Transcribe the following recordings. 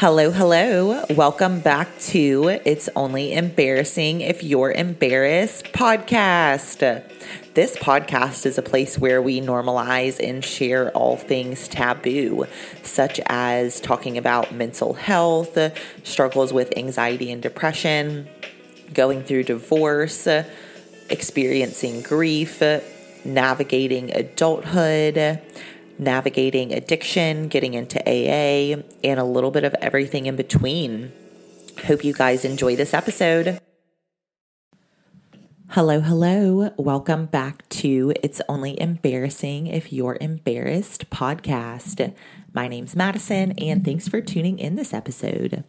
Hello, hello. Welcome back to It's Only Embarrassing If You're Embarrassed podcast. This podcast is a place where we normalize and share all things taboo, such as talking about mental health, struggles with anxiety and depression, going through divorce, experiencing grief, navigating adulthood, navigating addiction, getting into AA, and a little bit of everything in between. Hope you guys enjoy this episode. Hello, hello. Welcome back to It's Only Embarrassing If You're Embarrassed podcast. My name's Madison, and thanks for tuning in this episode.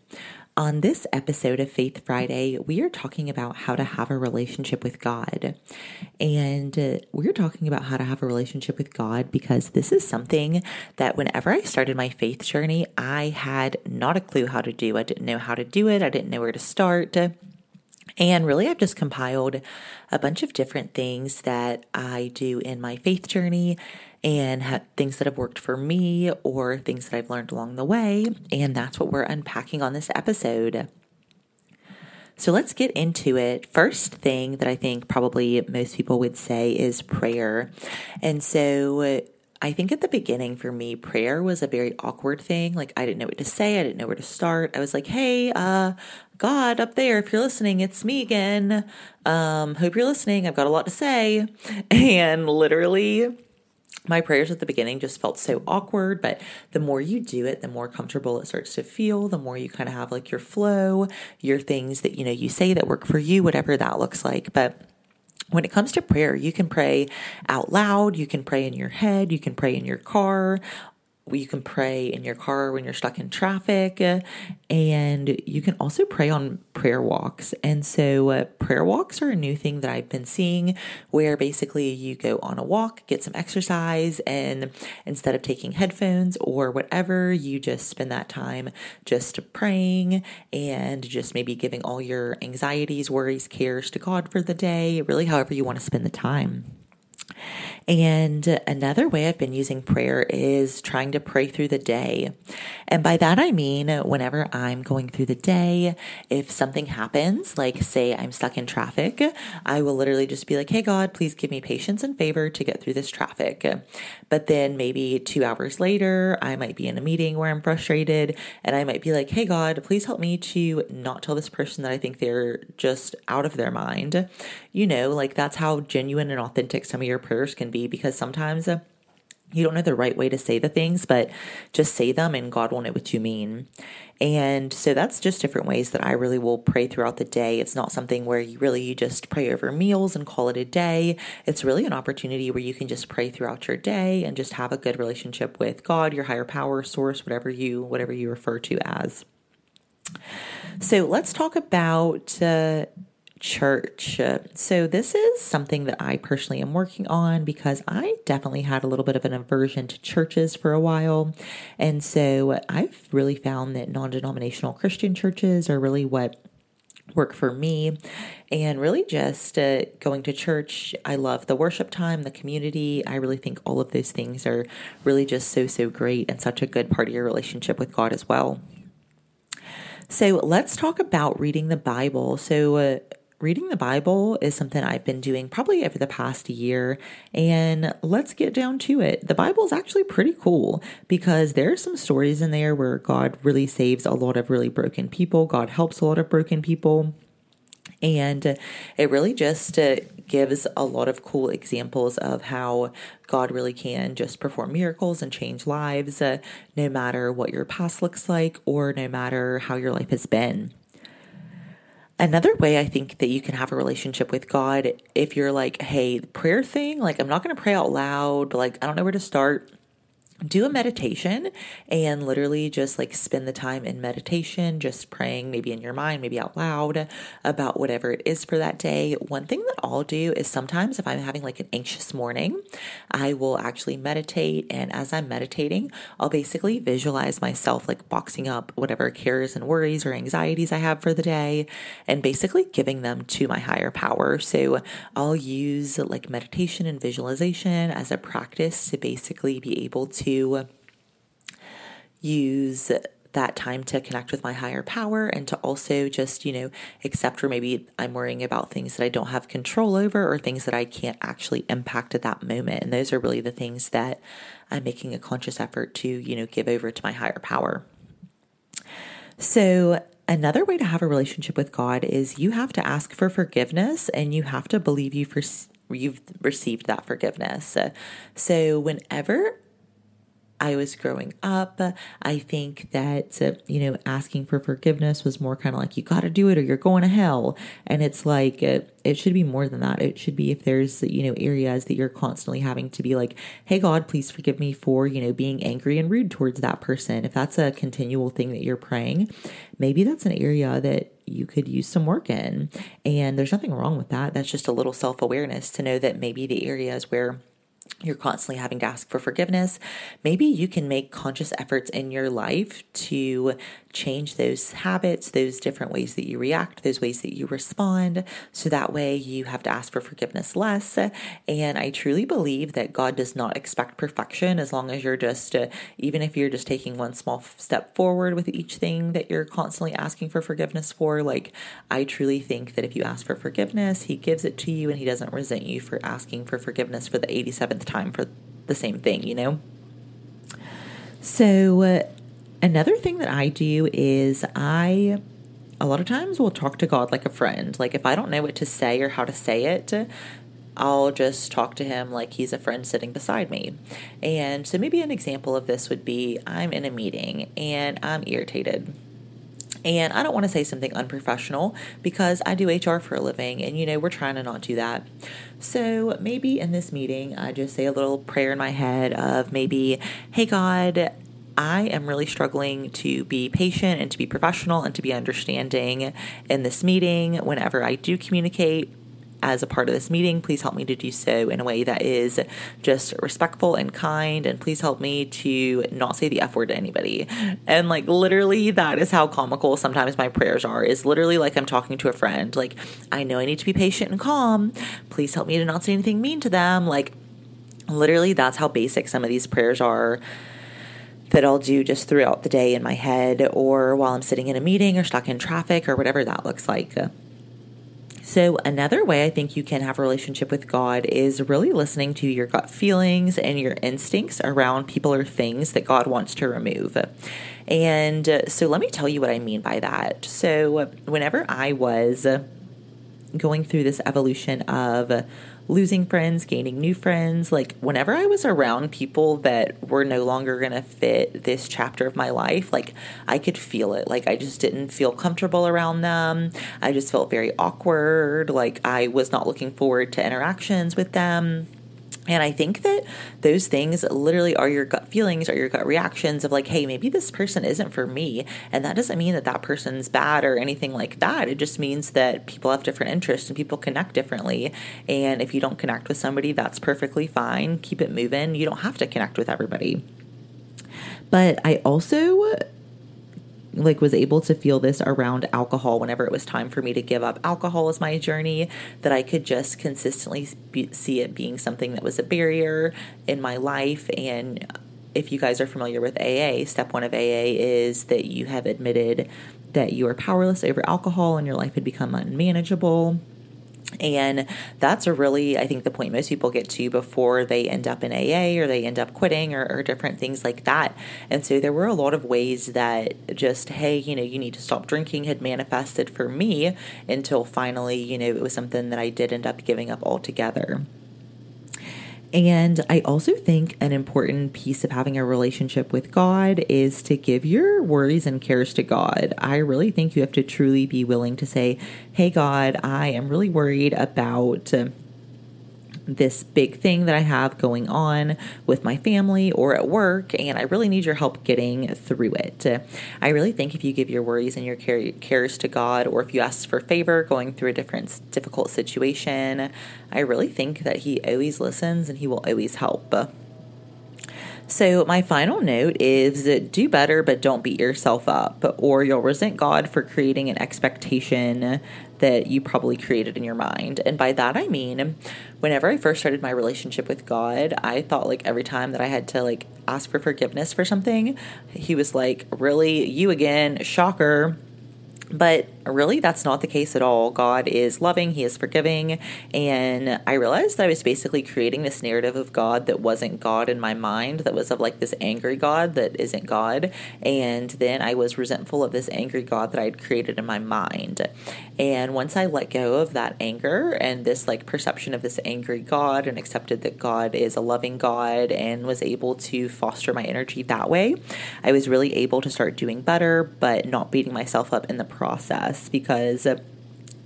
On this episode of Faith Friday, we are talking about how to have a relationship with God. And we're talking about how to have a relationship with God because this is something that whenever I started my faith journey, I had not a clue how to do. I didn't know how to do it. I didn't know where to start. And really, I've just compiled a bunch of different things that I do in my faith journey and things that have worked for me or things that I've learned along the way. And that's what we're unpacking on this episode. So let's get into it. First thing that I think probably most people would say is prayer. And so I think at the beginning for me, prayer was a very awkward thing. Like I didn't know what to say. I didn't know where to start. I was like, hey, God up there, if you're listening, it's me again. Hope you're listening. I've got a lot to say. And literally my prayers at the beginning just felt so awkward, but the more you do it, the more comfortable it starts to feel, the more you kind of have like your flow, your things that, you know, you say that work for you, whatever that looks like. But when it comes to prayer, you can pray out loud. You can pray in your head. You can pray in your car. You can pray in your car when you're stuck in traffic, and you can also pray on prayer walks. And so prayer walks are a new thing that I've been seeing where basically you go on a walk, get some exercise, and instead of taking headphones or whatever, you just spend that time just praying and just maybe giving all your anxieties, worries, cares to God for the day, really however you want to spend the time. And another way I've been using prayer is trying to pray through the day. And by that, I mean, whenever I'm going through the day, if something happens, like say I'm stuck in traffic, I will literally just be like, hey, God, please give me patience and favor to get through this traffic. But then maybe 2 hours later, I might be in a meeting where I'm frustrated and I might be like, hey, God, please help me to not tell this person that I think they're just out of their mind. You know, like that's how genuine and authentic some of your prayers can be, because sometimes you don't know the right way to say the things, but just say them and God will know what you mean. And so that's just different ways that I really will pray throughout the day. It's not something where you just pray over meals and call it a day. It's really an opportunity where you can just pray throughout your day and just have a good relationship with God, your higher power, source, whatever you refer to as. So let's talk about church. So this is something that I personally am working on because I definitely had a little bit of an aversion to churches for a while. And so I've really found that non-denominational Christian churches are really what work for me, and really just going to church. I love the worship time, the community. I really think all of those things are really just so great and such a good part of your relationship with God as well. So let's talk about reading the Bible. So reading the Bible is something I've been doing probably over the past year, and let's get down to it. The Bible is actually pretty cool because there are some stories in there where God really saves a lot of really broken people. God helps a lot of broken people, and it really just gives a lot of cool examples of how God really can just perform miracles and change lives, no matter what your past looks like or no matter how your life has been. Another way I think that you can have a relationship with God, if you're like, hey, the prayer thing, like I'm not going to pray out loud, like I don't know where to start, do a meditation and literally just like spend the time in meditation, just praying maybe in your mind, maybe out loud about whatever it is for that day. One thing that I'll do is sometimes if I'm having like an anxious morning, I will actually meditate. And as I'm meditating, I'll basically visualize myself like boxing up whatever cares and worries or anxieties I have for the day and basically giving them to my higher power. So I'll use like meditation and visualization as a practice to basically be able to use that time to connect with my higher power and to also just, accept where maybe I'm worrying about things that I don't have control over or things that I can't actually impact at that moment. And those are really the things that I'm making a conscious effort to, give over to my higher power. So another way to have a relationship with God is you have to ask for forgiveness and you have to believe you've received that forgiveness. So whenever I was growing up, I think that, asking for forgiveness was more kind of like, you got to do it or you're going to hell. And it's like, it should be more than that. It should be if there's, areas that you're constantly having to be like, hey, God, please forgive me for, being angry and rude towards that person. If that's a continual thing that you're praying, maybe that's an area that you could use some work in. And there's nothing wrong with that. That's just a little self-awareness to know that maybe the areas where you're constantly having to ask for forgiveness, maybe you can make conscious efforts in your life to change those habits, those different ways that you react, those ways that you respond. So that way you have to ask for forgiveness less. And I truly believe that God does not expect perfection as long as you're just, even if you're just taking one small step forward with each thing that you're constantly asking for forgiveness for. Like, I truly think that if you ask for forgiveness, He gives it to you and He doesn't resent you for asking for forgiveness for the 87th time for the same thing, So another thing that I do is I, a lot of times, will talk to God like a friend. Like, if I don't know what to say or how to say it, I'll just talk to Him like He's a friend sitting beside me. And so maybe an example of this would be, I'm in a meeting and I'm irritated. And I don't want to say something unprofessional because I do HR for a living and, we're trying to not do that. So maybe in this meeting, I just say a little prayer in my head of maybe, hey, God, I am really struggling to be patient and to be professional and to be understanding in this meeting. Whenever I do communicate as a part of this meeting, please help me to do so in a way that is just respectful and kind. And please help me to not say the F word to anybody. And like, literally, that is how comical sometimes my prayers are, is literally like I'm talking to a friend. Like, I know I need to be patient and calm. Please help me to not say anything mean to them. Like, literally, that's how basic some of these prayers are that I'll do just throughout the day in my head or while I'm sitting in a meeting or stuck in traffic or whatever that looks like. So another way I think you can have a relationship with God is really listening to your gut feelings and your instincts around people or things that God wants to remove. And so let me tell you what I mean by that. So whenever I was going through this evolution of losing friends, gaining new friends, like whenever I was around people that were no longer going to fit this chapter of my life, like I could feel it. Like I just didn't feel comfortable around them. I just felt very awkward. Like I was not looking forward to interactions with them. And I think that those things literally are your gut feelings or your gut reactions of like, hey, maybe this person isn't for me. And that doesn't mean that that person's bad or anything like that. It just means that people have different interests and people connect differently. And if you don't connect with somebody, that's perfectly fine. Keep it moving. You don't have to connect with everybody. But I also was able to feel this around alcohol whenever it was time for me to give up alcohol as my journey, that I could just consistently see it being something that was a barrier in my life. And if you guys are familiar with AA, step one of AA is that you have admitted that you are powerless over alcohol and your life had become unmanageable. And that's really, I think, the point most people get to before they end up in AA or they end up quitting or different things like that. And so there were a lot of ways that just, hey, you need to stop drinking had manifested for me until finally, it was something that I did end up giving up altogether. And I also think an important piece of having a relationship with God is to give your worries and cares to God. I really think you have to truly be willing to say, hey, God, I am really worried about this big thing that I have going on with my family or at work, and I really need your help getting through it. I really think if you give your worries and your cares to God, or if you ask for favor going through a difficult situation, I really think that He always listens and He will always help. So my final note is do better, but don't beat yourself up, or you'll resent God for creating an expectation that you probably created in your mind. And by that, I mean, whenever I first started my relationship with God, I thought like every time that I had to like ask for forgiveness for something, he was like, really, you again, shocker. But really, that's not the case at all. God is loving. He is forgiving. And I realized that I was basically creating this narrative of God that wasn't God in my mind, that was of like this angry God that isn't God. And then I was resentful of this angry God that I had created in my mind. And once I let go of that anger and this like perception of this angry God and accepted that God is a loving God and was able to foster my energy that way, I was really able to start doing better, but not beating myself up in the process, because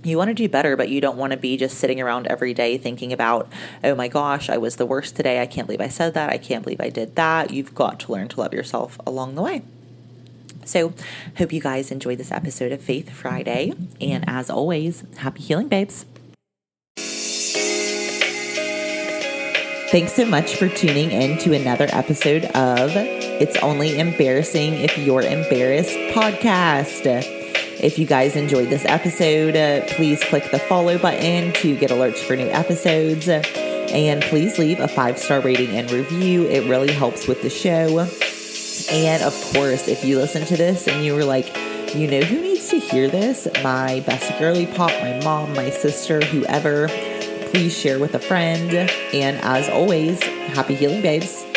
you want to do better, but you don't want to be just sitting around every day thinking about, oh my gosh, I was the worst today. I can't believe I said that. I can't believe I did that. You've got to learn to love yourself along the way. So hope you guys enjoyed this episode of Faith Friday. And as always, happy healing, babes. Thanks so much for tuning in to another episode of It's Only Embarrassing If You're Embarrassed podcast. If you guys enjoyed this episode, please click the follow button to get alerts for new episodes. And please leave a 5-star rating and review. It really helps with the show. And of course, if you listen to this and you were like, you know who needs to hear this? My bestie girly pop, my mom, my sister, whoever. Please share with a friend. And as always, happy healing, babes.